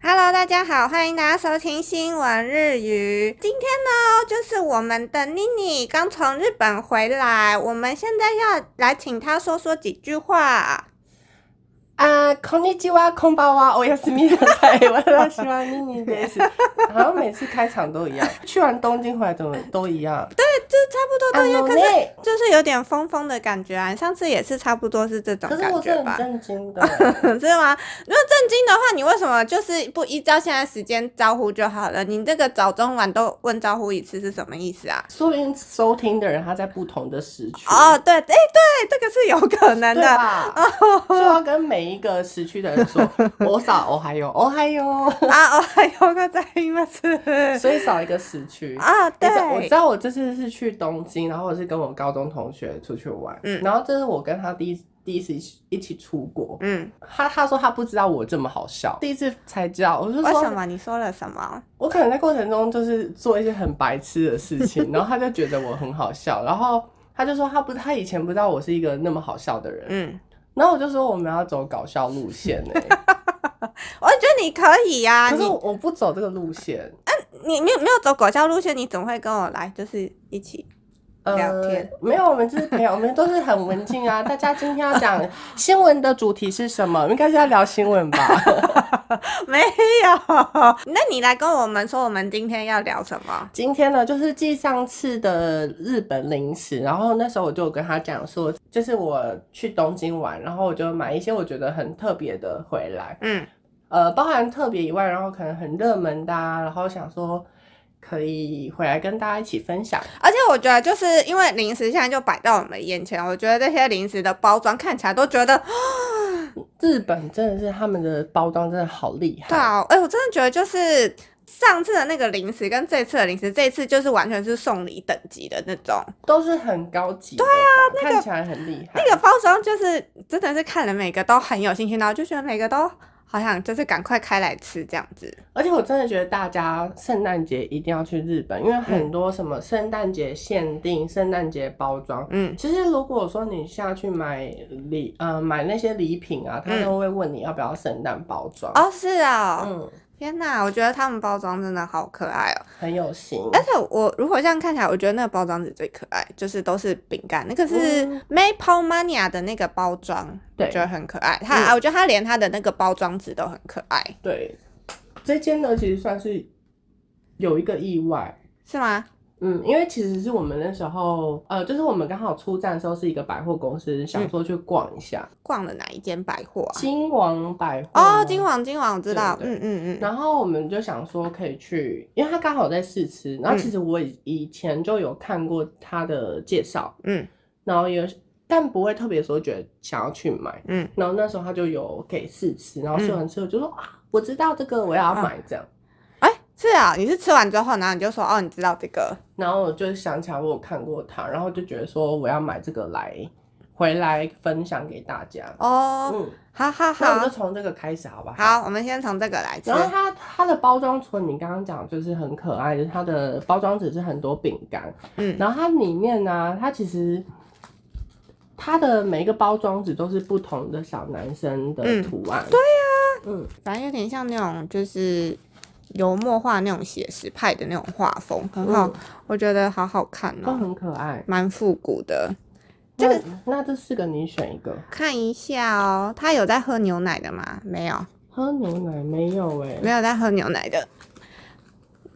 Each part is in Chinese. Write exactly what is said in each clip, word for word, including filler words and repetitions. Hello， 大家好，欢迎大家收听新闻日语。今天呢，就是我们的妮妮刚从日本回来，我们现在要来请她说说几句话。啊，こんにちは、こんばんは、おやすみなさい。私は妮妮です。好像每次开场都一样，去完东京回来都都一样。对，就差不多都一样，可是就是有点疯疯的感觉啊。上次也是差不多是这种感觉吧。可是我是很震惊的。是吗？如果震惊的话，你为什么就是不依照现在时间招呼就好了？你这个早中晚都问招呼一次是什么意思啊？说不定收听的人他在不同的时区。哦，对，哎，对，这个是有可能的。对吧？哦，就要跟每一个时区的人说，我少哦嗨哟，哦嗨哟啊，哦嗨哟个在吗？所以少一个时区啊。对，我知道我这次是去东京，然后我是跟我高中同学出去玩，嗯，然后这是我跟他第一第一次一起出国，嗯，他他说他不知道我这么好笑，第一次才知道。我就说为什么？你说了什么？我可能在过程中就是做一些很白痴的事情，然后他就觉得我很好笑，然后他就说他不他以前不知道我是一个那么好笑的人，嗯。然后我就说我们要走搞笑路线呢，欸，我觉得你可以呀，啊，可是我不走这个路线。啊，你没有没有走搞笑路线，你怎么会跟我来就是一起聊天？呃、没有，我们就是朋友，我们都是很文静啊。大家今天要讲新闻的主题是什么？应该是要聊新闻吧？没有，那你来跟我们说，我们今天要聊什么？今天呢，就是继上次的日本零食，然后那时候我就有跟他讲说。就是我去东京玩，然后我就买一些我觉得很特别的回来，嗯，呃，包含特别以外，然后可能很热门的啊，然后想说可以回来跟大家一起分享。而且我觉得就是因为零食现在就摆到我们眼前，我觉得这些零食的包装看起来都觉得日本真的是他们的包装真的好厉害。对啊，哎，我真的觉得就是上次的那个零食跟这次的零食，这次就是完全是送礼等级的那种，都是很高级的。对啊，那个看起来很厉害。那个包装就是真的是看了每个都很有兴趣，然后就觉得每个都好想就是赶快开来吃这样子。而且我真的觉得大家圣诞节一定要去日本，因为很多什么圣诞节限定、圣诞节包装，嗯，其实如果说你下去买礼呃买那些礼品啊，他都会问你要不要圣诞包装。嗯，哦，是啊，哦，嗯。天哪，我觉得他们包装真的好可爱哦，很有型。而且我如果这样看起来，我觉得那个包装是最可爱，就是都是饼干，那个是 Maplemania 的那个包装，我觉得很可爱。它，嗯，我觉得它连它的那个包装纸都很可爱。对，这间呢其实算是有一个意外，是吗？嗯，因为其实是我们那时候，呃，就是我们刚好出站的时候是一个百货公司，嗯，想说去逛一下。逛了哪一间百货啊？金王百货。哦，金王，金王，我知道。嗯嗯嗯。然后我们就想说可以去，因为它刚好在试吃。然后其实我以前就有看过它的介绍，嗯，然后也但不会特别说觉得想要去买，嗯。然后那时候他就有给试吃，然后试完之后就说，嗯，啊，我知道这个，我要买这样。啊是啊，你是吃完之后，然后你就说哦，你知道这个，然后我就想起来我有看过它，然后就觉得说我要买这个来回来分享给大家哦，嗯，好好好，那我们就从这个开始好不好？好，我们先从这个来吃。然后它它的包装除了你刚刚讲就是很可爱，就是它的包装纸是很多饼干，嗯，然后它里面呢，啊，它其实它的每一个包装纸都是不同的小男生的图案，嗯，对啊，嗯，反正有点像那种就是。油墨画那种写实派的那种画风，很好，嗯，我觉得好好看哦，都很可爱，蛮复古的。这个那这四个你选一个，看一下哦。他有在喝牛奶的吗？没有，喝牛奶没有哎，欸，没有在喝牛奶的。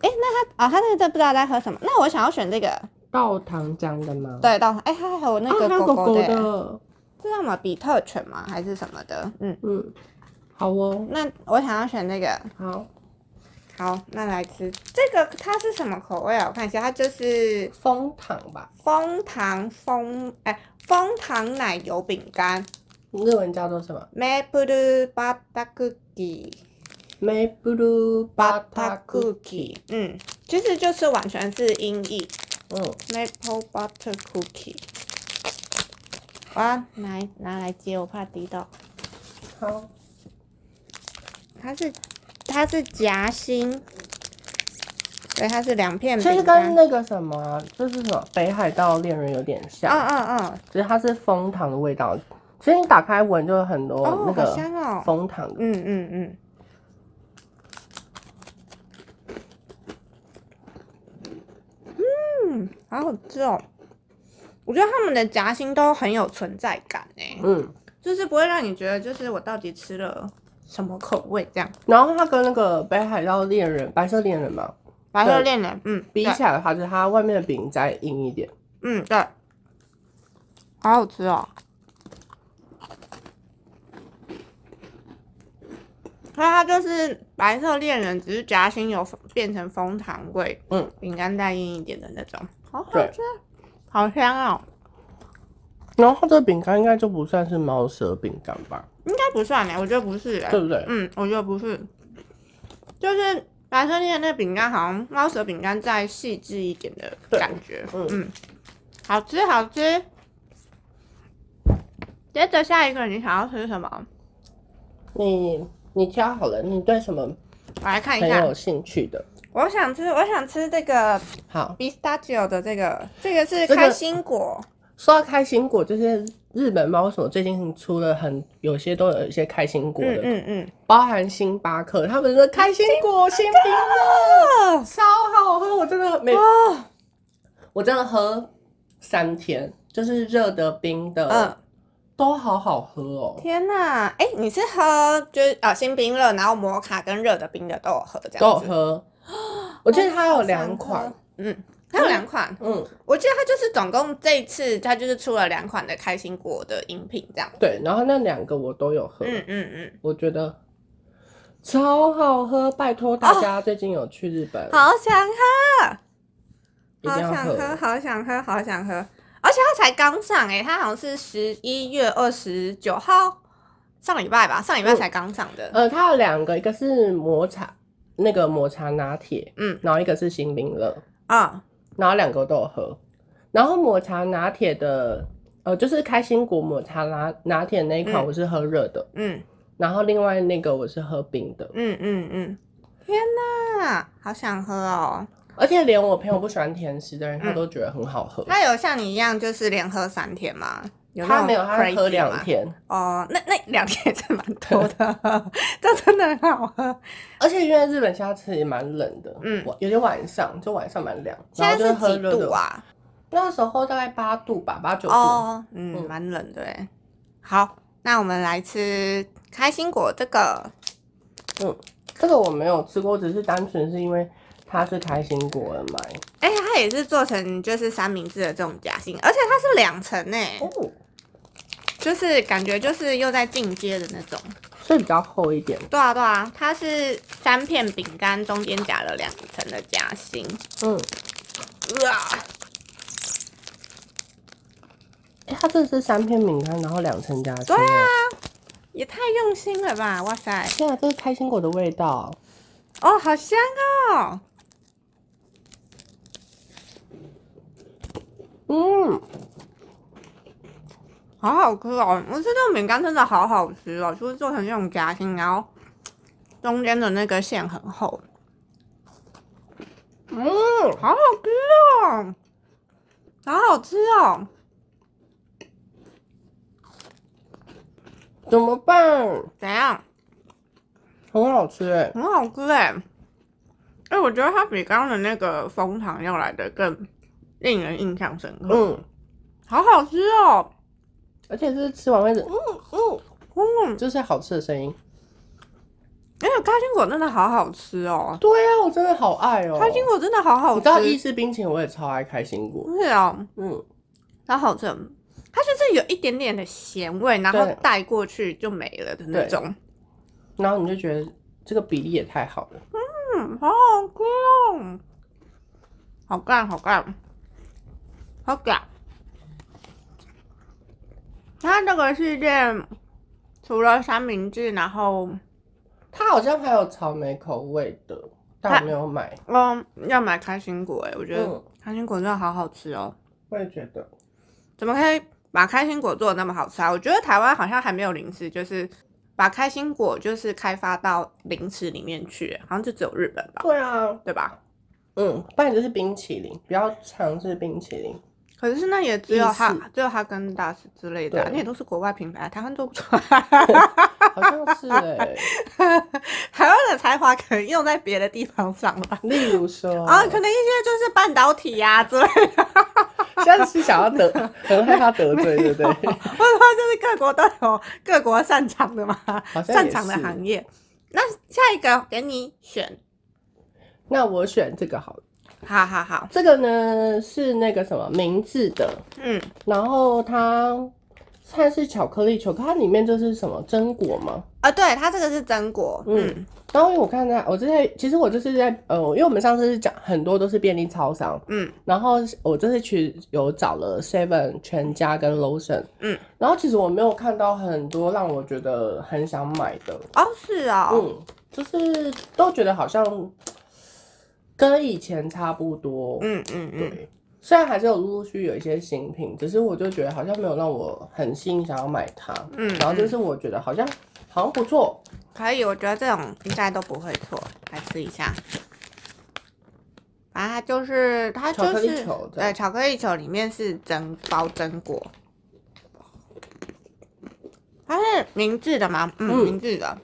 哎，欸，那他哦，他那个不知道在喝什么。那我想要选这个倒糖浆的吗？对，倒糖。哎，欸，他还有那个狗狗的，啊，狗狗的这叫什么比特犬吗？还是什么的？嗯嗯，好哦。那我想要选这个，好。好，那来吃这个，它是什么口味啊？我看一下，它就是枫糖吧，枫糖枫哎，枫糖奶油饼干，日文叫做什么？Maple butter cookie。Maple butter cookie， 嗯，其实就是完全是音译。嗯 ，Maple butter cookie。哇，拿拿来接，我怕滴到。好。它是它是夹心，所以它是两片饼干。其实跟那个什么，就是什么北海道恋人有点像。嗯嗯嗯。其实它是枫糖的味道，其实你打开闻就有很多那个枫糖的。哦哦、嗯嗯嗯。嗯，好好吃哦！我觉得他们的夹心都很有存在感哎，嗯，就是不会让你觉得就是我到底吃了什么口味这样。然后它跟那个北海道恋人、白色恋人嘛，白色恋人，嗯，比起来的话，就是它外面的饼再硬一点。嗯，对，好好吃哦！它就是白色恋人，只是夹心有变成枫糖味，嗯，饼干再硬一点的那种，好好吃，好香哦。然后这饼干应该就不算是猫舌饼干吧？应该不算嘞、欸，我觉得不是、欸，对不对？嗯，我觉得不是，就是白色恋人那饼干好像猫舌饼干再细致一点的感觉，嗯，嗯，好吃好吃。接着下一个，你想要吃什么？你。你挑好了，你对什么我来看一下很有兴趣的？我想吃，我想吃这个好 pistachio 的这个，这个是开心果。這個、说到开心果，就是日本猫所最近出了很有些都有一些开心果的，嗯嗯，嗯包含星巴克他们的开心果鲜冰乐，超好喝，我真的没，哦、我真的喝三天，就是热的冰的。嗯都好好喝哦！天哪，哎、欸，你是喝就是啊新冰乐，然后摩卡跟热的冰的都有喝，这样子都有喝。我记得它有两款，嗯，它有两款，嗯，我记得它就是总共这一次它就是出了两款的开心果的饮品这样。对，然后那两个我都有喝，嗯嗯嗯，我觉得超好喝，拜托大家、哦、最近有去日本，好想喝，好想喝，好想喝，好想喝。而且它才刚上哎、欸，它好像是十一月二十九号上礼拜吧，上礼拜才刚上的、嗯。呃，它有两个，一个是抹茶那个抹茶拿铁，嗯，然后一个是星冰乐啊，然后两个都有喝。然后抹茶拿铁的，呃，就是开心果抹茶拿拿铁那一款，我是喝热的，嗯，然后另外那个我是喝冰的，嗯嗯嗯。天哪，好想喝哦！而且连我朋友不喜欢甜食的人，嗯、他都觉得很好喝。他有像你一样就是连喝三天吗？有他没有，他喝两天。哦，那那两天是蛮多的，这真的很好喝。而且因为日本现在其实也蛮冷的，嗯，有些晚上就晚上蛮凉。现在是几度啊？那时候大概八度吧，八九度。哦，嗯，蛮、嗯、冷的哎。好，那我们来吃开心果这个。嗯，这个我没有吃过，只是单纯是因为。它是开心果而买，哎、欸，它也是做成就是三明治的这种夹心，而且它是两层哎，哦，就是感觉就是又在进阶的那种，所以比较厚一点。对啊对啊，它是三片饼干中间夹了两层的夹心，嗯，哇、欸，它这是三片饼干，然后两层夹心，对啊，也太用心了吧，哇塞！天啊，这是开心果的味道，哦，好香哦。嗯，好好吃哦！我觉得这个饼干真的好好吃哦，就是做成这种夹心，然后中间的那个馅很厚。嗯，好好吃哦，好好吃哦！怎么办？怎样？很好吃哎、欸，很好吃哎、欸！哎、欸，我觉得它比刚刚的那个枫糖要来的更。令人印象深刻，嗯，好好吃哦，而且是吃完为止，嗯嗯嗯，就是好吃的声音。哎、欸，开心果真的好好吃哦！对呀、啊，我真的好爱哦，开心果真的好好吃。你知道意式冰淇淋我也超爱开心果，是哦，嗯，它好吃，它就是有一点点的咸味，然后带过去就没了的那种，然后你就觉得这个比例也太好了，嗯，好好吃哦，好干好干。好搞，它这个是除了三明治，然后它好像还有草莓口味的，但我没有买。哦，要买开心果哎、欸，我觉得开心果真的好好吃哦。我也觉得，怎么可以把开心果做的那么好吃啊？我觉得台湾好像还没有零食，就是把开心果就是开发到零食里面去，好像就只有日本吧？对啊，对吧？嗯，不然就是冰淇淋，比较常是冰淇淋。可是那也只有哈，只有哈根达斯之类的、啊，那也都是国外品牌，台湾做不出来。好像是哎、欸，台湾的才华可能用在别的地方上吧，例如说啊、哦，可能一些就是半导体呀、啊、之类的。现在是想要得，很害怕得罪，对不对？我说就是各国都有各国擅长的嘛，擅长的行业。那下一个给你选，那我选这个好了。好好好，这个呢是那个什么明治的，嗯，然后它它是巧克力球，它里面就是什么榛果吗？啊、呃，对，它这个是榛果，嗯。嗯然后因为我看它，我之前其实我就是在呃，因为我们上次是讲很多都是便利超商，嗯，然后我这次去有找了 Seven 全家跟 Lawson， 嗯，然后其实我没有看到很多让我觉得很想买的哦，是啊、哦，嗯，就是都觉得好像。跟以前差不多，嗯嗯嗯，对，虽然还是有陆陆续续有一些新品，只是我就觉得好像没有让我很吸引想要买它，嗯，然后就是我觉得好像好像不错，可以，我觉得这种应该都不会错，来吃一下。啊，它就是它就是巧克力球，对，巧克力球里面是榛包榛果，它是明治的吗？嗯，嗯明治的。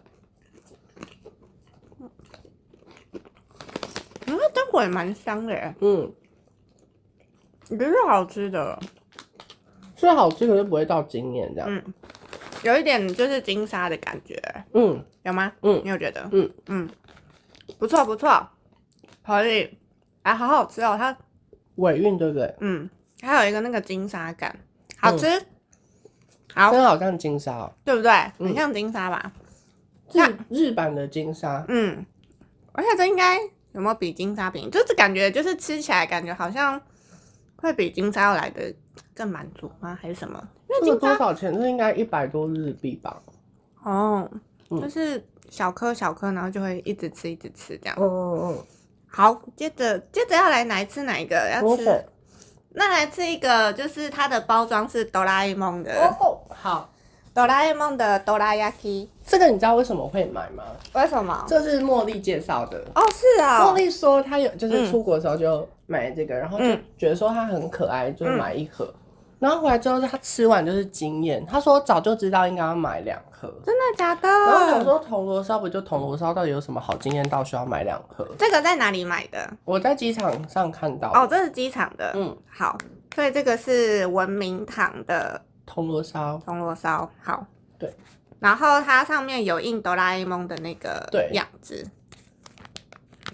嗯，榛果也蛮香的耶，嗯，我觉得是好吃的，是好吃，可是不会到惊艳这样，嗯，有一点就是金沙的感觉，嗯，有吗？嗯，你有觉得？嗯嗯，不错不错，可以，哎、啊，好好吃哦，它尾韵对不对？嗯，它有一个那个金沙感，好吃，嗯、好，真的好像金沙哦，对不对？很像金沙吧？嗯、日日版的金沙，嗯，而且这应该。有没有比金沙饼？就是感觉，就是吃起来感觉好像会比金沙来的更满足吗？还是什么？因为金沙、這個、多少钱？这应该一百多日币吧。哦，嗯、就是小颗小颗，然后就会一直吃一直吃这样。嗯嗯嗯。好，接着接着要来哪一次哪一个要吃？哦、那来吃一个，就是它的包装是哆啦 A 梦的。哦，好。哆啦 A 梦的哆啦 Yaki， 这个你知道为什么我会买吗？为什么？这是茉莉介绍的哦，是啊、哦。茉莉说她有就是出国的时候就买这个，嗯、然后就觉得说它很可爱，就买一盒。嗯、然后回来之后，她吃完就是惊艳，她说早就知道应该要买两盒。真的假的？然后想说铜锣烧不就铜锣烧，到底有什么好惊艳到需要买两盒？这个在哪里买的？我在机场上看到。哦，这是机场的。嗯，好，所以这个是文明堂的。铜锣烧，铜锣烧，好，对，然后它上面有印哆啦 A 梦的那个样子，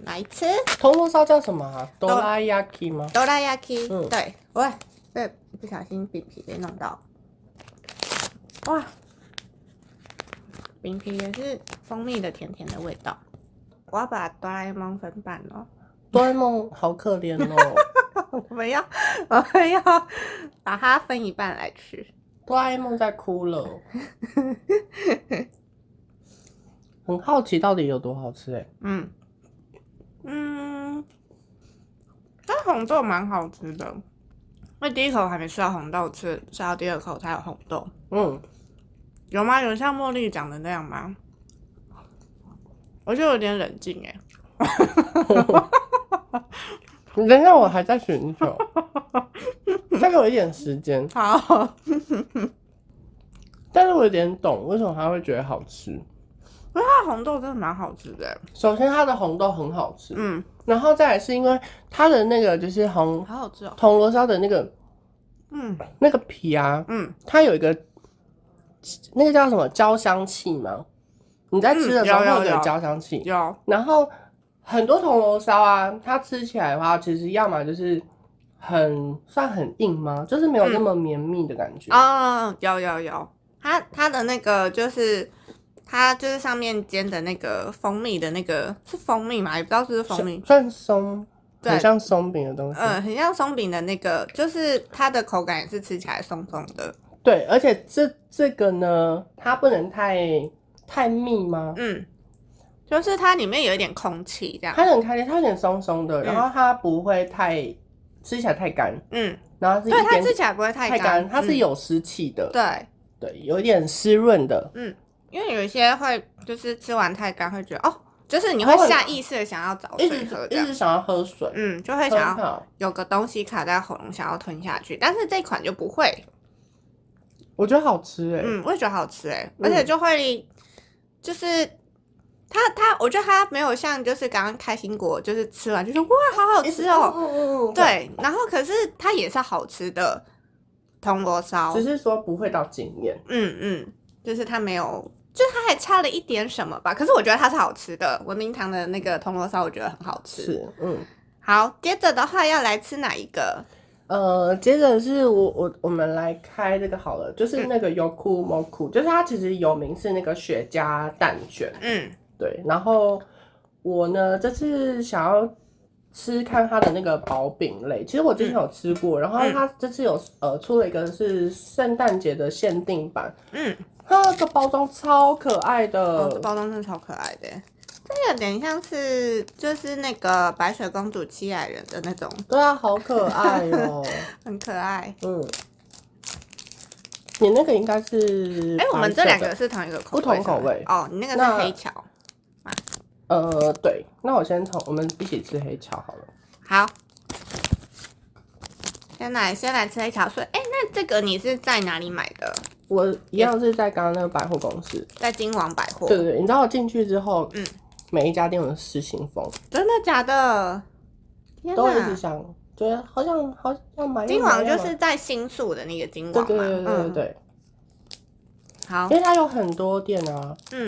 来吃。铜锣烧叫什么啊？哆啦 Yaki 吗？哆啦 Yaki， 嗯，对，喂，这不小心饼皮被弄到，哇，饼皮也是蜂蜜的甜甜的味道。我要把哆啦 A 梦分半了，哆啦 A 梦好可怜哦，我们要，我们要把它分一半来吃。哆啦 A 梦在哭了，很好奇到底有多好吃哎、欸。嗯嗯，它红豆蛮好吃的，那第一口还没吃到红豆吃，吃到第二口才有红豆。嗯，有吗？有像茉莉讲的那样吗？我就有点冷静哎、欸。你等一下，我还在寻求，再给我一点时间。好，但是我有点懂为什么他会觉得好吃，因为它的红豆真的蛮好吃的。首先，它的红豆很好吃，嗯，然后再来是因为它的那个就是红，好好吃哦，铜锣烧的那个，嗯，那个皮啊，嗯，它有一个那个叫什么焦香气吗？你在吃的时候会有焦香气、嗯，有，然后。很多铜锣烧啊，它吃起来的话，其实要么就是很算很硬吗？就是没有那么绵密的感觉啊、嗯哦。有有有，它它的那个就是它就是上面煎的那个蜂蜜的那个是蜂蜜嘛，也不知道是不是蜂蜜，算松，很像松饼的东西。嗯，很像松饼的那个，就是它的口感也是吃起来松松的。对，而且这这个呢，它不能太太密吗？嗯。就是它里面有一点空气这样，它很开心，它有点松松的、嗯、然后它不会太吃起来太干，嗯，然后是一点对，它吃起来不会太干，它是有湿气的、嗯、对对，有一点湿润的，嗯，因为有一些会就是吃完太干会觉得哦，就是你会下意识的想要找水喝，一直想要喝水，嗯，就会想要有个东西卡在喉咙想要吞下去，但是这款就不会，我觉得好吃耶、欸、嗯，我也觉得好吃耶、欸嗯、而且就会就是它它我觉得它没有像就是刚刚开心果就是吃完就是哇好好吃哦、喔嗯嗯、对，然后可是它也是好吃的铜锣烧，只是说不会到惊艳，嗯嗯，就是它没有，就是它还差了一点什么吧，可是我觉得它是好吃的，文明堂的那个铜锣烧我觉得很好吃，是，嗯，好，接着的话要来吃哪一个？呃，接着是我我我们来开这个好了，就是那个 Yoku Moku、嗯、就是它其实有名是那个雪茄蛋卷，嗯，对，然后我呢这次想要吃看它的那个薄饼类，其实我之前有吃过，嗯、然后它这次有呃出了一个是圣诞节的限定版，嗯。它这个包装超可爱的，哦、这包装真的超可爱的，这有点像是就是那个白雪公主七矮人的那种。对啊，好可爱哦，很可爱。嗯，你那个应该是哎、欸，我们这两个是同一个口味，不同口味哦。你那个是黑巧，呃，对，那我先从我们一起吃黑巧好了。好，先来先来吃黑巧。所以，哎、欸，那这个你是在哪里买的？我一样是在刚刚那个百货公司，在金王百货。对对对，你知道我进去之后，嗯，每一家店我都失心疯。真的假的？天哪，都一直想，觉得好像好像买。金王就是在新宿的那个金王嘛。对对对对对对。好、嗯，因为它有很多店啊。嗯。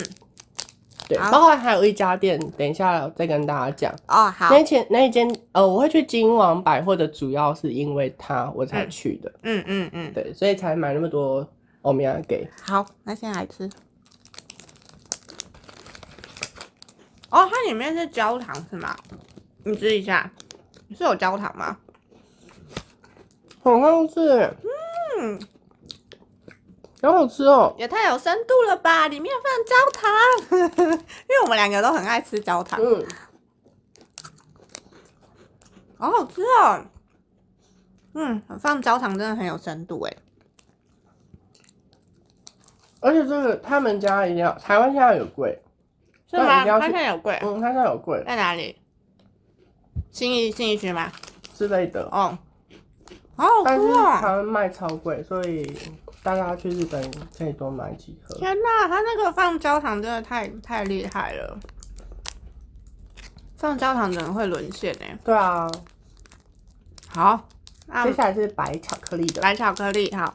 对，包括还有一家店，等一下我再跟大家讲。哦，好。那间那间呃，我会去金王百货的主要是因为它我才去的。嗯嗯 嗯, 嗯。对，所以才买那么多。我们要给好，那先来吃。哦，它里面是焦糖是吗？你吃一下，是有焦糖吗？好好吃，嗯，好好吃哦，也太有深度了吧！里面放焦糖，因为我们两个都很爱吃焦糖，嗯，好好吃哦，嗯，放焦糖真的很有深度哎。而且这个他们家一定要，台湾现在有贵，是吗？它现在有贵，嗯，它现在有贵，在哪里？信义信义区吗？之类的，哦，好好吃哦。但是台湾卖超贵，所以大家去日本可以多买几盒。天哪，它那个放焦糖真的太太厉害了，放焦糖真的会沦陷哎。对啊，好，接下来是白巧克力的，白巧克力好。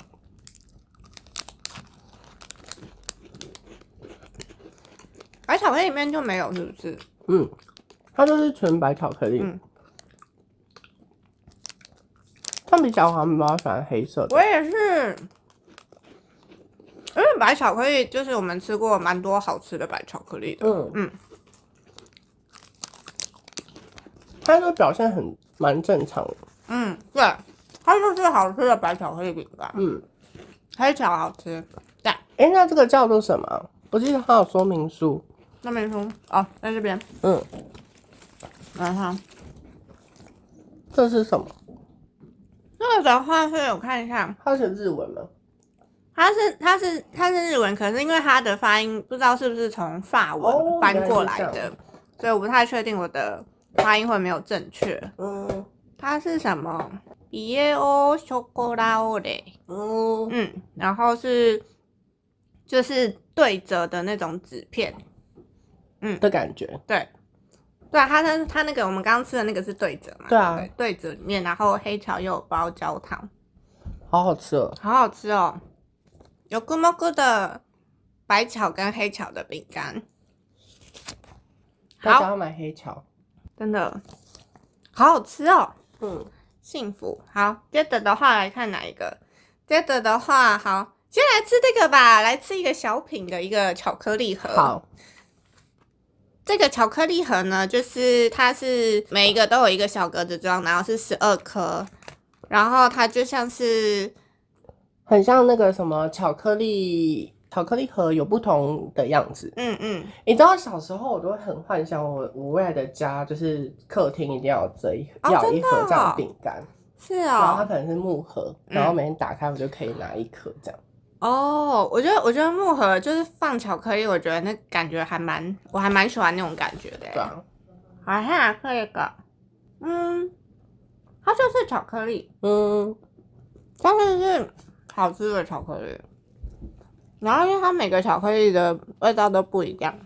白巧克力里面就没有，是不是？嗯，它就是纯白巧克力。嗯，相比起来，我还比较喜欢黑色的。我也是，因为白巧克力就是我们吃过蛮多好吃的白巧克力的。嗯嗯，它的表现很蛮正常的。嗯，对，它就是好吃的白巧克力饼干。嗯，黑巧好吃。对，哎，那这个叫做什么？我记得它有说明书。那没说哦，在这边。嗯，然后这是什么？这个的话是我看一下，它是日文吗？它是它是它是日文，可是因为它的发音不知道是不是从法文翻过来的，哦、所以我不太确定我的发音会没有正确。嗯，它是什么？イエオショコラオレ。嗯嗯，然后是就是对折的那种纸片。嗯的感觉，对，对啊，它它它那个我们刚刚吃的那个是对折嘛，对啊，对，对折里面，然后黑巧又有包焦糖，好好吃哦，好好吃哦，有咕咕咕的白巧跟黑巧的饼干，大家要买黑巧，真的好好吃哦，嗯，幸福。好，接着的话来看哪一个？接着的话，好，先来吃这个吧，来吃一个小品的一个巧克力盒，好。这个巧克力盒呢，就是它是每一个都有一个小格子装，然后是十二颗，然后它就像是很像那个什么巧克力巧克力盒有不同的样子。嗯嗯，你知道小时候我都会很幻想我我未来的家就是客厅一定要有这一、哦、要有一盒这样饼干。是啊、哦，然后它可能是木盒、嗯，然后每天打开我就可以拿一颗这样。哦、oh, ，我觉得我觉得木盒就是放巧克力，我觉得那感觉还蛮，我还蛮喜欢那种感觉的。对啊，好，先来喝一个，嗯，它就是巧克力，嗯，它就是好吃的巧克力。然后因为它每个巧克力的味道都不一样，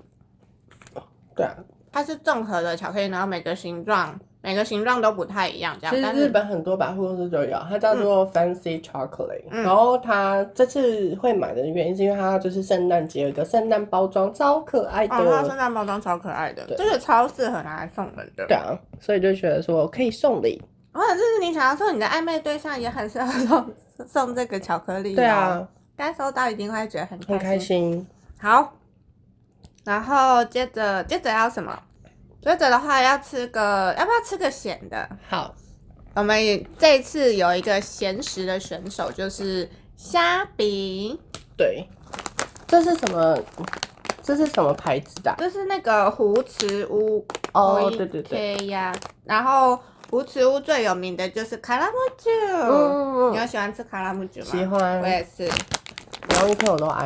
对、啊，它是综合的巧克力，然后每个形状每个形状都不太一样。这样其实日本很多百货公司都有，它叫做 Fancy Chocolate、嗯、然后它这次会买的原因是因为它就是圣诞节有一个圣诞包装超可爱的，哦，它圣诞包装超可爱的，这个超适合拿来送人的。对啊，所以就觉得说可以送礼，或者是你想要送你的暧昧对象也很适合 送, 送这个巧克力。对啊，该收到一定会觉得很开 心, 很开心。好，然后接着接着要什么？接着的话要吃个，要不要吃个咸的？好，我们这一次有一个咸食的选手就是虾饼。对，这是什么？这是什么牌子的、啊？这是那个胡池屋。哦，对对对。然后胡池屋最有名的就是卡拉木酒、嗯，你有喜欢吃卡拉木酒吗？喜欢，我也是，每一颗我都爱。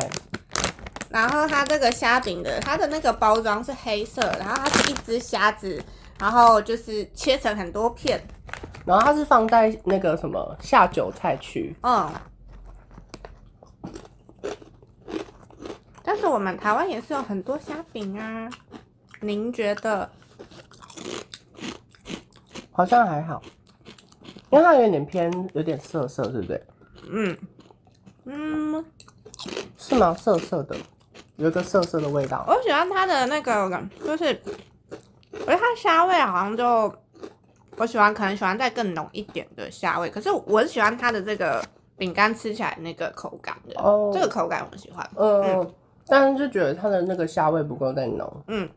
然后它这个虾饼的，它的那个包装是黑色的，然后它是一只虾子，然后就是切成很多片，然后它是放在那个什么下酒菜区。嗯，但是我们台湾也是有很多虾饼啊，您觉得？好像还好，因为它有点偏，有点涩涩，对不对？嗯嗯，是吗？涩涩的，有一个涩涩的味道。我喜欢它的那个，就是我觉得它虾味好像就我喜欢，可能喜欢再更浓一点的虾味。可是我是喜欢它的这个饼干吃起来那个口感的，哦、这个口感我喜欢。呃、嗯，但是就觉得它的那个虾味不够再浓。嗯。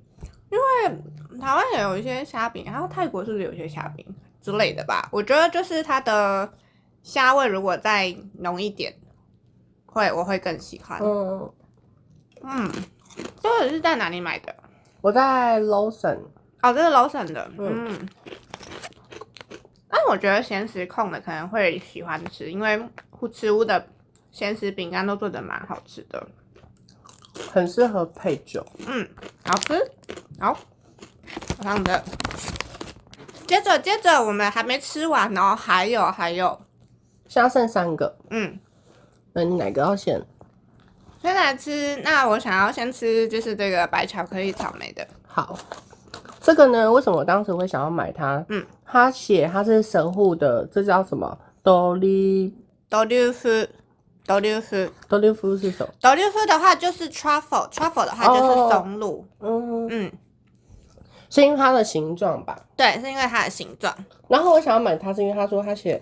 因为台湾也有一些虾饼，然后泰国是不是有些虾饼之类的吧？我觉得就是它的虾味如果再浓一点，会我会更喜欢。嗯嗯，这个是在哪里买的？我在 Lawson。哦，这是 Lawson 的。嗯。嗯，但我觉得咸食控的可能会喜欢吃，因为胡吃屋的咸食饼干都做得蛮好吃的。很适合配酒，嗯，好吃，好，我放着。接着接着，我们还没吃完哦，还有还有，现在剩三个，嗯，那你哪个要先？先来吃，那我想要先吃就是这个白巧克力草莓的。好，这个呢，为什么我当时会想要买它？嗯，它写它是神户的，这叫什么？多利多利夫。豆粒芙，豆粒芙是什么？豆粒芙的话就是 truffle， truffle 的话就是松露。哦、嗯嗯，是因为它的形状吧？对，是因为它的形状。然后我想要买它，是因为他说他写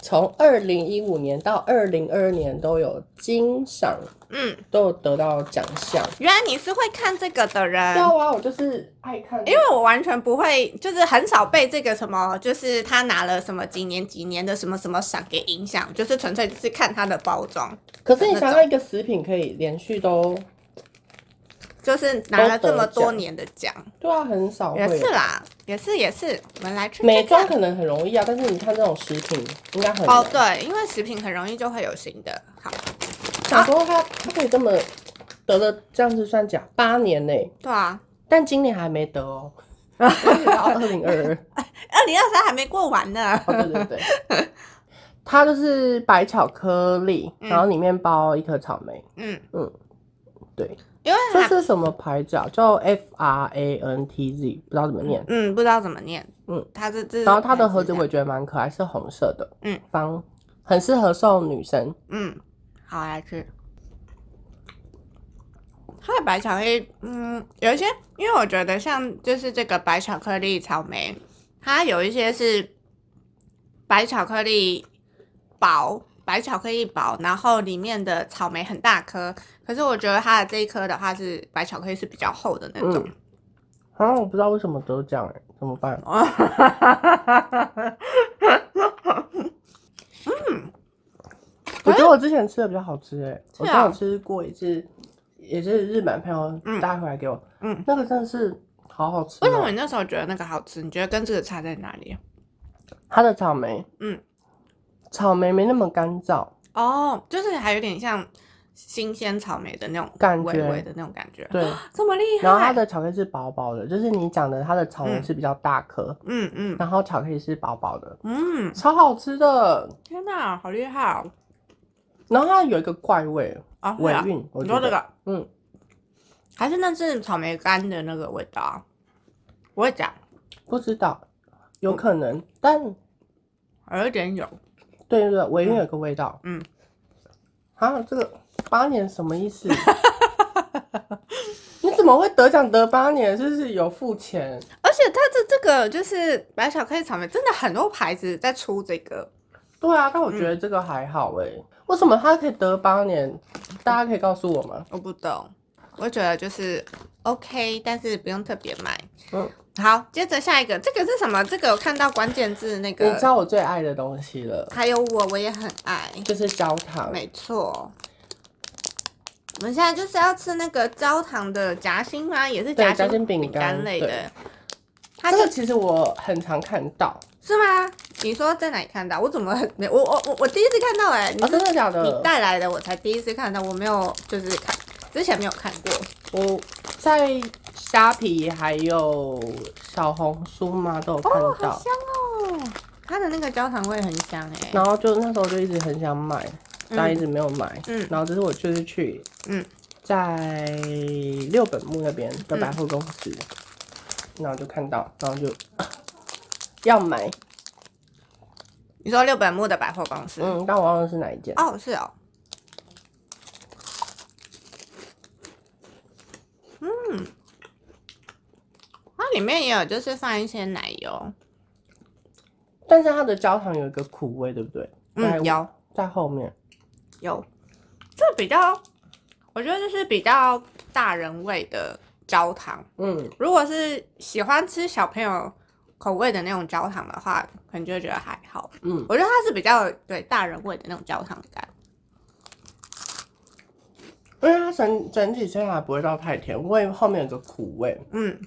从二零一五年到二零二二年都有金赏，嗯，都有得到奖项。原来你是会看这个的人。对啊，我就是爱看、這個，因为我完全不会，就是很少被这个什么，就是他拿了什么几年几年的什么什么赏给影响，就是纯粹就是看它的包装。可是你想要一个食品可以连续都，就是拿了这么多年的奖，对啊，很少会。也是啦，也是也是，我们来吃。美妆可能很容易啊，但是你看这种食品应该很难。哦，对，因为食品很容易就会有新的。好，想说他他可以这么得了这样子算奖八年呢、欸。对啊，但今年还没得哦，到二零二二，二零二三还没过完呢。哦，对对对，它就是白巧克力，嗯、然后里面包一颗草莓。嗯嗯，对。因为这是什么牌子啊？叫 F R A N T Z， 不知道怎么念。嗯，不知道怎么念。嗯，它是这。然后它的盒子我也觉得蛮可爱，是红色的。嗯，方，很适合送女生。嗯，好来吃。它的白巧克力，嗯，有一些，因为我觉得像就是这个白巧克力草莓，它有一些是白巧克力薄。白巧克力薄，然后里面的草莓很大颗，可是我觉得它的这一颗的话是白巧克力是比较厚的那种。嗯、啊，我不知道为什么都这样哎、欸，怎么办？嗯，我觉得我之前吃的比较好吃哎、欸啊，我之前吃过一次，也是日本朋友带回来给我，嗯，那个真的是好好吃、喔。为什么你那时候觉得那个好吃？你觉得跟这个差在哪里、啊？它的草莓，嗯，草莓没那么干燥哦，就是还有点像新鲜草莓的那种感觉，微微的那种感觉，对，这么厉害。然后它的巧克力是薄薄的，就是你讲的它的草莓是比较大颗，嗯嗯，然后巧克力是薄薄的，嗯，超好吃的，天哪，好厉害哦！然后它有一个怪味啊，尾韵，我觉得这个，嗯，还是那是草莓干的那个味道，不会讲，不知道，有可能，嗯、但有一点有，对对对，尾韵有个味道，嗯，啊，这个八年什么意思？你怎么会得奖得八年？就是有付钱，而且它的这个就是白巧克力草莓，真的很多牌子在出这个。对啊，但我觉得这个还好哎、欸嗯，为什么它可以得八年？大家可以告诉我吗？我不懂，我觉得就是 OK， 但是不用特别买。嗯，好，接着下一个，这个是什么？这个我看到关键字那个，你知道我最爱的东西了。还有我，我也很爱，就是焦糖。没错，我们现在就是要吃那个焦糖的夹心吗？也是夹心饼干类的。它这个其实我很常看到，是吗？你说在哪里看到？我怎么很没我我我我第一次看到哎、欸！你、哦、真的假的？你带来的我才第一次看到，我没有就是看之前没有看过。我在虾皮还有小红书嘛都有看到。哦，好香哦！它的那个焦糖味很香哎、欸。然后就那时候就一直很想买，但一直没有买。嗯。然后只是我就是去嗯，在六本木那边的百货公司、嗯，然后就看到，然后就要买。你说六本木的百货公司，嗯，但我忘了是哪一间哦，是哦，嗯，它里面也有就是放一些奶油，但是它的焦糖有一个苦味，对不对？嗯，有，在后面有，这比较，我觉得就是比较大人味的焦糖，嗯，如果是喜欢吃小朋友口味的那种焦糖的话，可能就会觉得还好。嗯，我觉得它是比较对大人味的那种焦糖感，因为它整整体吃还不会到太甜，不会后面有个苦味。嗯，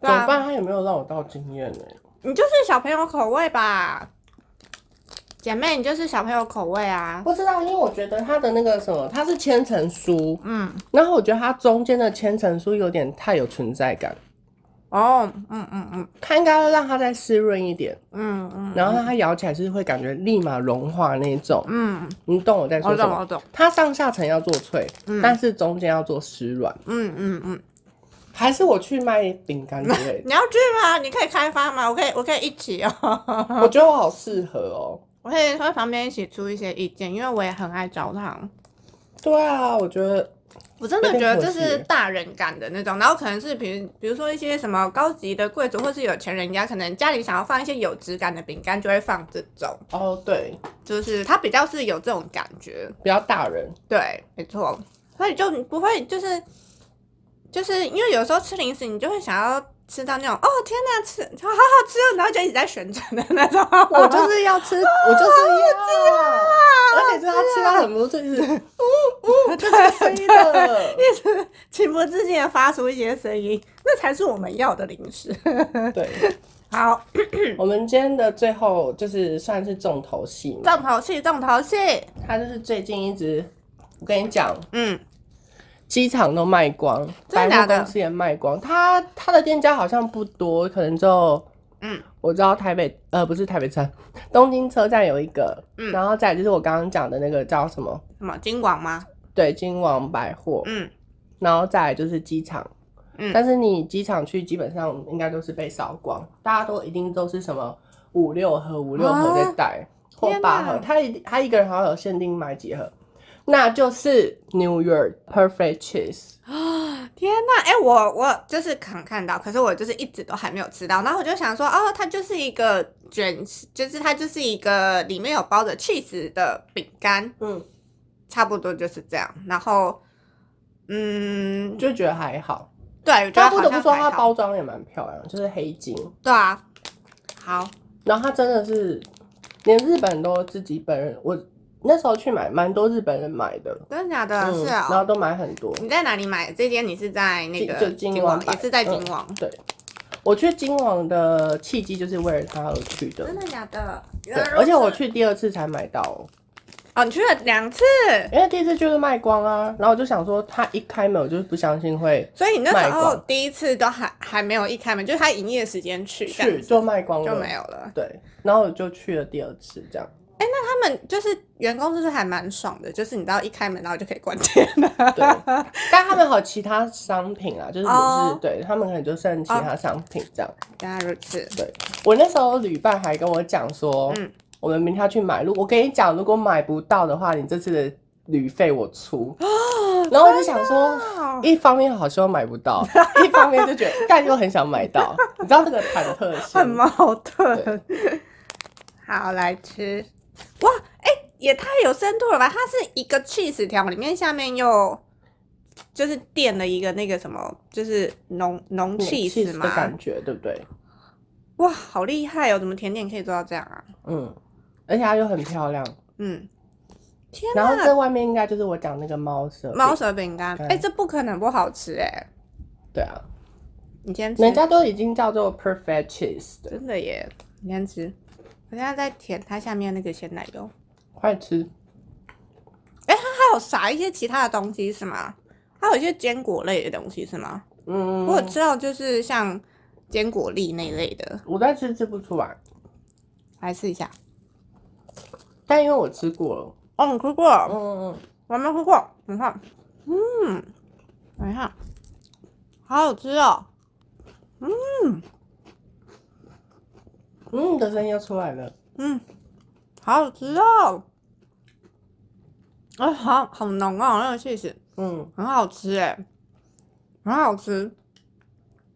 怎么办？它有没有让我到惊艳呢？你就是小朋友口味吧，姐妹，你就是小朋友口味啊。不知道，因为我觉得它的那个什么，它是千层酥，嗯，然后我觉得它中间的千层酥有点太有存在感。哦，嗯嗯嗯，它应该要让它再湿润一点，嗯嗯，然后它咬起来是会感觉立马融化那种，嗯，你懂我在说什么？我懂我懂。它上下层要做脆，嗯、但是中间要做湿软，嗯嗯嗯。还是我去卖饼干之类的？你要去吗？你可以开发吗？我可以，我可以一起哦。我觉得我好适合哦，我可以和旁边一起出一些意见，因为我也很爱焦糖。对啊，我觉得。我真的觉得这是大人感的那种，然后可能是比如比如说一些什么高级的贵族或是有钱人家，可能家里想要放一些有质感的饼干，就会放这种。哦，对，就是它比较是有这种感觉，比较大人。对，没错，所以就不会就是就是因为有时候吃零食，你就会想要吃到那种哦天哪，吃好好吃哦，然后就一直在旋转的那种。我就是要吃，哦、我就是要。哦而且是他吃到很多就一直呜呜，这是声音的，一直情不自禁的发出一些声音，那才是我们要的零食。对，好，我们今天的最后就是算是重头戏，重头戏，重头戏，他就是最近一直，我跟你讲，嗯，机场都卖光，百货公司也卖光，他他的店家好像不多，可能就。嗯，我知道台北呃不是台北站，东京车站有一个，嗯，然后再就是我刚刚讲的那个叫什么什么金王吗？对，金王百货，嗯，然后再来就是机场，嗯，但是你机场去基本上应该都是被扫光，大家都一定都是什么五六盒五六盒在带、啊、或八盒，他一他一个人好像有限定买几盒，那就是 New York perfect cheese。天哪！哎、欸，我我就是常看到，可是我就是一直都还没有吃到。然后我就想说，哦，它就是一个卷，就是它就是一个里面有包着 cheese 的饼干，嗯，差不多就是这样。然后，嗯，就觉得还好。对，但不得不说，它包装也蛮漂亮，就是黑金。对啊，好。然后它真的是连日本都自己本人，我那时候去买蛮多日本人买的。真的假的？嗯、是啊、哦。然后都买很多。你在哪里买？这间你是在那个金网，也是在金网、嗯。对，我去金网的契机就是为了它而去的。真的假的？对，而且我去第二次才买到、哦。哦，你去了两次，因为第一次就是卖光啊，然后我就想说他一开门我就是不相信会，所以你那时候第一次都还还没有一开门，就是他营业时间去去就卖光了，就没有了。对，然后我就去了第二次这样。哎、欸，那他们就是员工是不是还蛮爽的？就是你到一开门然后就可以关店了。对，但他们还有其他商品啊，就是不是、oh. 对他们可能就剩其他商品这样。原来如此。对，我那时候旅伴还跟我讲说，嗯。我们明天去买，我跟你讲，如果买不到的话，你这次的旅费我出。然后我就想说，一方面好希望买不到，一方面就觉得，但又很想买到，你知道这个忐忑性，很矛盾。好，来吃，哇，哎、欸，也太有深度了吧！它是一个 cheese 条，里面下面又就是垫了一个那个什么，就是浓浓 cheese 嘛，的感觉对不对？哇，好厉害哦！怎么甜点可以做到这样啊？嗯。而且它又很漂亮，嗯，天哪！然后这外面应该就是我讲那个猫舌猫舌饼干，哎、欸，这不可能不好吃哎、欸。对啊，你先吃，人家都已经叫做 perfect cheese 的，真的耶！你先吃，我现在在舔它下面那个鲜奶油，快吃！哎、欸，它还有撒一些其他的东西是吗？它有一些坚果类的东西是吗？嗯，我有吃到就是像坚果粒那类的，我在吃吃不出来，来试一下。但因为我吃过了，哦，你吃过了，嗯嗯嗯，我还没吃过，你看，嗯，等一下，好好吃哦，嗯，嗯，你的声音又出来了，嗯，好好吃哦，哎、欸，好好浓哦，那个起司，嗯，很好吃哎，很好吃，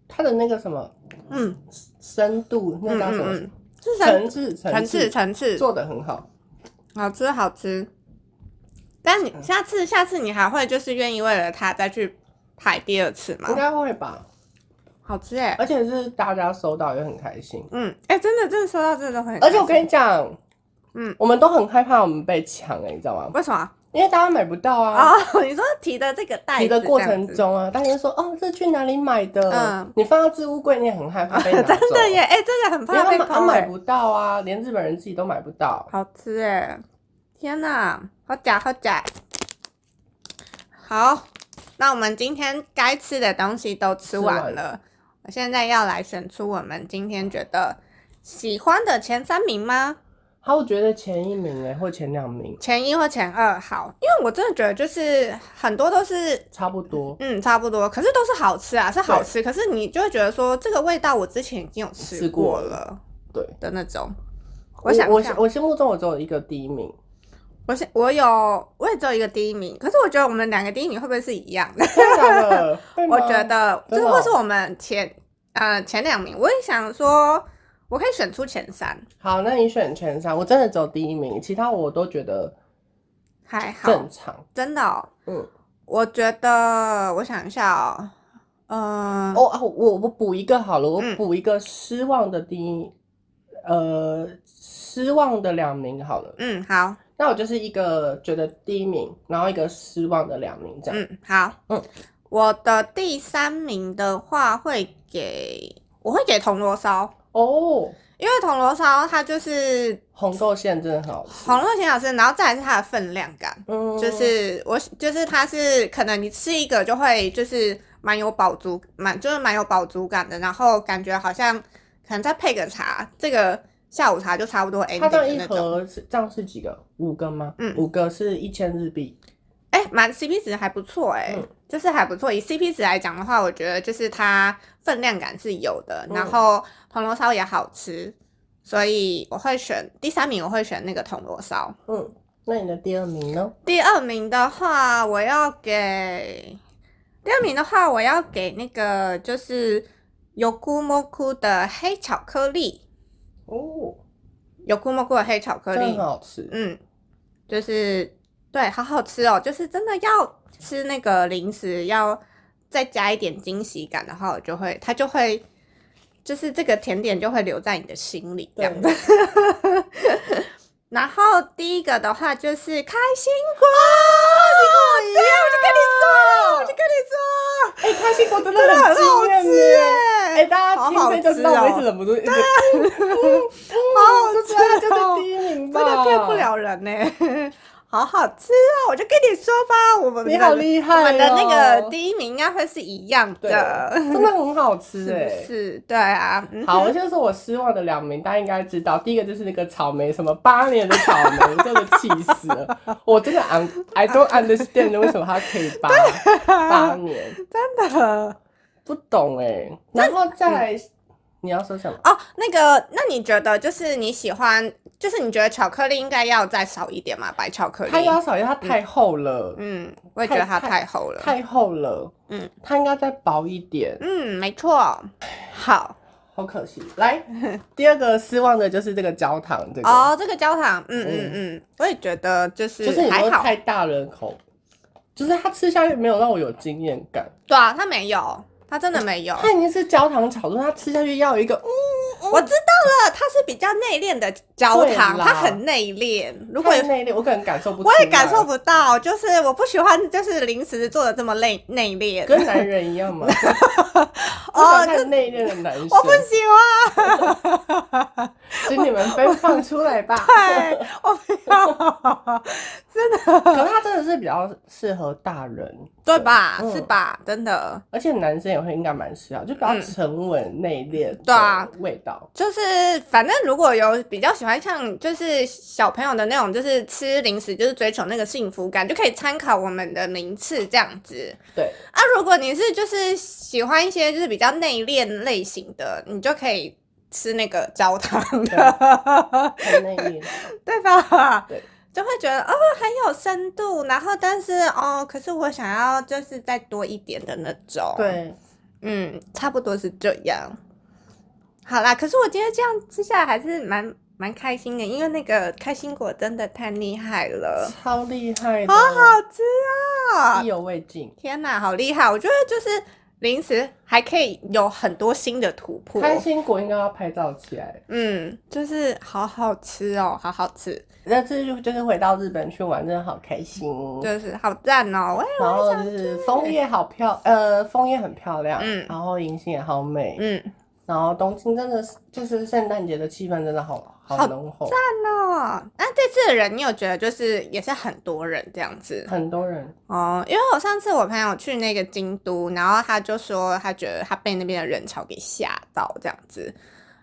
它的那个什么，嗯，深度那叫什么？嗯嗯嗯是层次层次层次做得很好，好吃好吃。但你下次下次你还会就是愿意为了它再去排第二次吗？应该会吧。好吃哎、欸，而且是大家收到也很开心。嗯，哎、欸，真的真的收到真的都很开心。而且我跟你讲，嗯，我们都很害怕我们被抢哎、欸，你知道吗？为什么？因为大家买不到啊！哦，你说提的这个袋子，提的过程中啊，大家说哦，这去哪里买的？嗯，你放到置物柜，你也很害怕被拿走。真的耶，哎、欸，这个很怕被偷、欸。他买不到啊，连日本人自己都买不到。好吃哎！天哪，好假好假！好，那我们今天该吃的东西都吃完了，完了我现在要来选出我们今天觉得喜欢的前三名吗？好，我觉得前一名哎、欸，或前两名，前一或前二，好，因为我真的觉得就是很多都是差不多，嗯，差不多，可是都是好吃啊，是好吃，可是你就会觉得说这个味道我之前已经有吃过了，对的那种。我想，我我心目中我只有一个第一名，我我有我也只有一个第一名，可是我觉得我们两个第一名会不会是一样的？真的我觉得就是或是我们前呃前两名，我也想说。我可以选出前三。好，那你选前三，我真的只有第一名，其他我都觉得还好，正常，真的、哦。嗯，我觉得，我想一下哦，嗯、呃，哦，我我补一个好了，我补一个失望的第一，嗯、呃，失望的两名好了。嗯，好。那我就是一个觉得第一名，然后一个失望的两名这样。嗯，好。嗯，我的第三名的话会给，我会给铜锣烧。哦，因为铜锣烧它就是红豆馅真的很好吃，红豆馅好吃，然后再来是它的分量感，嗯，就是我就是它是可能你吃一个就会就是蛮有饱足蛮就是蛮有饱足感的，然后感觉好像可能再配个茶，这个下午茶就差不多 ending 的那种。它这一盒这样是几个？五个吗？嗯，五个是一千日币，哎、欸，蛮 C P 值还不错哎、欸。嗯就是还不错，以 C P 值来讲的话，我觉得就是它分量感是有的，嗯、然后铜锣烧也好吃，所以我会选第三名，我会选那个铜锣烧。嗯，那你的第二名呢？第二名的话，我要给第二名的话，我要给那个就是 Yoku Moku 的黑巧克力。哦 ，Yoku Moku 的黑巧克力很好吃。嗯，就是对，好好吃哦，就是真的要。吃那个零食要再加一点惊喜感的话，我就会，它就会，就是这个甜点就会留在你的心里这样子。然后第一个的话就是开心果，哦、你跟我一样，我就跟你说，我就跟你说，哎、欸，开心果真的很惊艳耶！哎、欸，大家听这就知道我一直忍不住，对，好好吃哦，就是第一名吧，真的骗不了人呢。好好吃啊！我就跟你说吧，我们的你好厉害、哦、我们的那个第一名应该会是一样的，真的很好吃哎、欸，是不是？对啊，好，我就是我失望的两名，大家应该知道，第一个就是那个草莓，什么八年的草莓，真的气死了，我真的 I don't understand 为什么它可以八八年，真的不懂哎、欸，然后再来。嗯你要说什么哦？那个，那你觉得就是你喜欢，就是你觉得巧克力应该要再少一点嘛？白巧克力它要少一点，它太厚了。嗯，我也觉得它太厚了， 太, 太, 太厚了。嗯，它应该再薄一点。嗯，没错。好，好可惜。来，第二个失望的就是这个焦糖，这个哦，这个焦糖，嗯嗯嗯，我也觉得就是就是你说太大人口，就是它吃下去没有让我有惊艳感。对啊，它没有。它真的没有，它已经是焦糖炒出，它吃下去要有一个、嗯嗯、我知道了，它是比较内敛的焦糖，它很内敛，如果内敛，我可能感受不出来，我也感受不到，就是我不喜欢就是零食做的这么内敛，跟男人一样嘛哦，太内敛的男生我不喜欢请你们奔放出来吧对，我不要真的，可是它真的是比较适合大人，对吧、嗯、是吧，真的，而且男生也会应该蛮适合，就比较沉稳内敛的味道、嗯啊、就是反正如果有比较喜欢像就是小朋友的那种就是吃零食就是追求那个幸福感，就可以参考我们的名次这样子，对啊，如果你是就是喜欢一些就是比较内敛类型的，你就可以吃那个焦糖的，很内敛对吧，对，就会觉得哦很有深度，然后但是哦，可是我想要就是再多一点的那种。对，嗯，差不多是这样。好啦，可是我觉得这样吃下来还是蛮蛮开心的，因为那个开心果真的太厉害了，超厉害的，好好吃啊，意犹未尽。天哪，好厉害！我觉得就是零食还可以有很多新的突破。开心果应该要拍照起来。嗯，就是好好吃哦，好好吃。那次就是回到日本去玩，真的好开心，就是好赞哦、喔！然后就是枫叶好漂，呃，枫叶很漂亮，嗯，然后银杏也好美，嗯，然后东京真的就是圣诞节的气氛真的好好浓厚，赞哦、喔！那这次的人，你有觉得就是也是很多人这样子？很多人哦，因为我上次我朋友去那个京都，然后他就说他觉得他被那边的人潮给吓到这样子。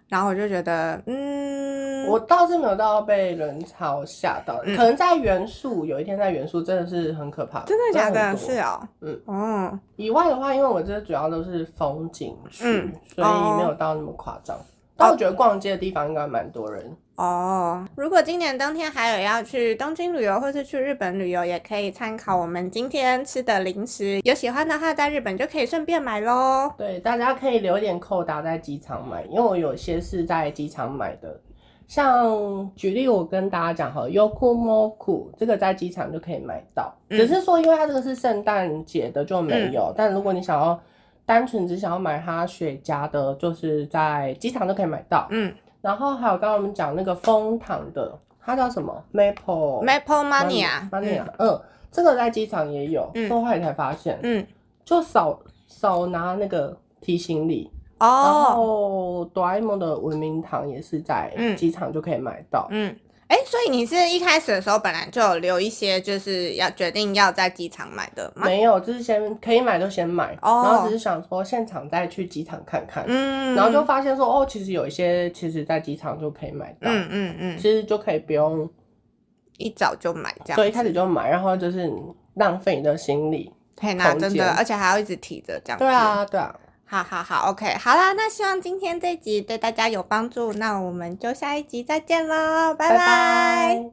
然后我就觉得，嗯，我倒是没有到被人潮吓到、嗯，可能在元素有一天在元素真的是很可怕，真的假的？是哦，嗯嗯。以外的话，因为我这主要都是风景区、嗯，所以没有到那么夸张。哦、但我觉得逛街的地方应该蛮多人哦。如果今年冬天还有要去东京旅游或是去日本旅游，也可以参考我们今天吃的零食，有喜欢的话在日本就可以顺便买咯。对，大家可以留点扣打在机场买，因为我有些是在机场买的，像举例我跟大家讲好 Yoku Moku 这个在机场就可以买到、嗯、只是说因为它这个是圣诞节的就没有、嗯、但如果你想要单纯只想要买它雪茄的，就是在机场都可以买到。嗯，然后还有刚刚我们讲那个枫糖的，它叫什么 Maple Maplemania Mania， 嗯, 嗯，这个在机场也有，嗯、后来才发现，嗯，就少少拿那个提行李。哦，然后 Doraemon 的文明堂也是在机场就可以买到。嗯，哎、嗯欸，所以你是一开始的时候本来就有留一些，就是要决定要在机场买的吗？没有，就是先可以买就先买，哦、然后只是想说现场再去机场看看。嗯，然后就发现说哦，其实有一些其实在机场就可以买到。嗯嗯嗯，其实就可以不用一早就买这样。所以一开始就买，然后就是浪费你的行李空间，真的，而且还要一直提着这样子。对啊，对啊。好好好 OK 好啦，那希望今天这集对大家有帮助，那我们就下一集再见咯，拜拜。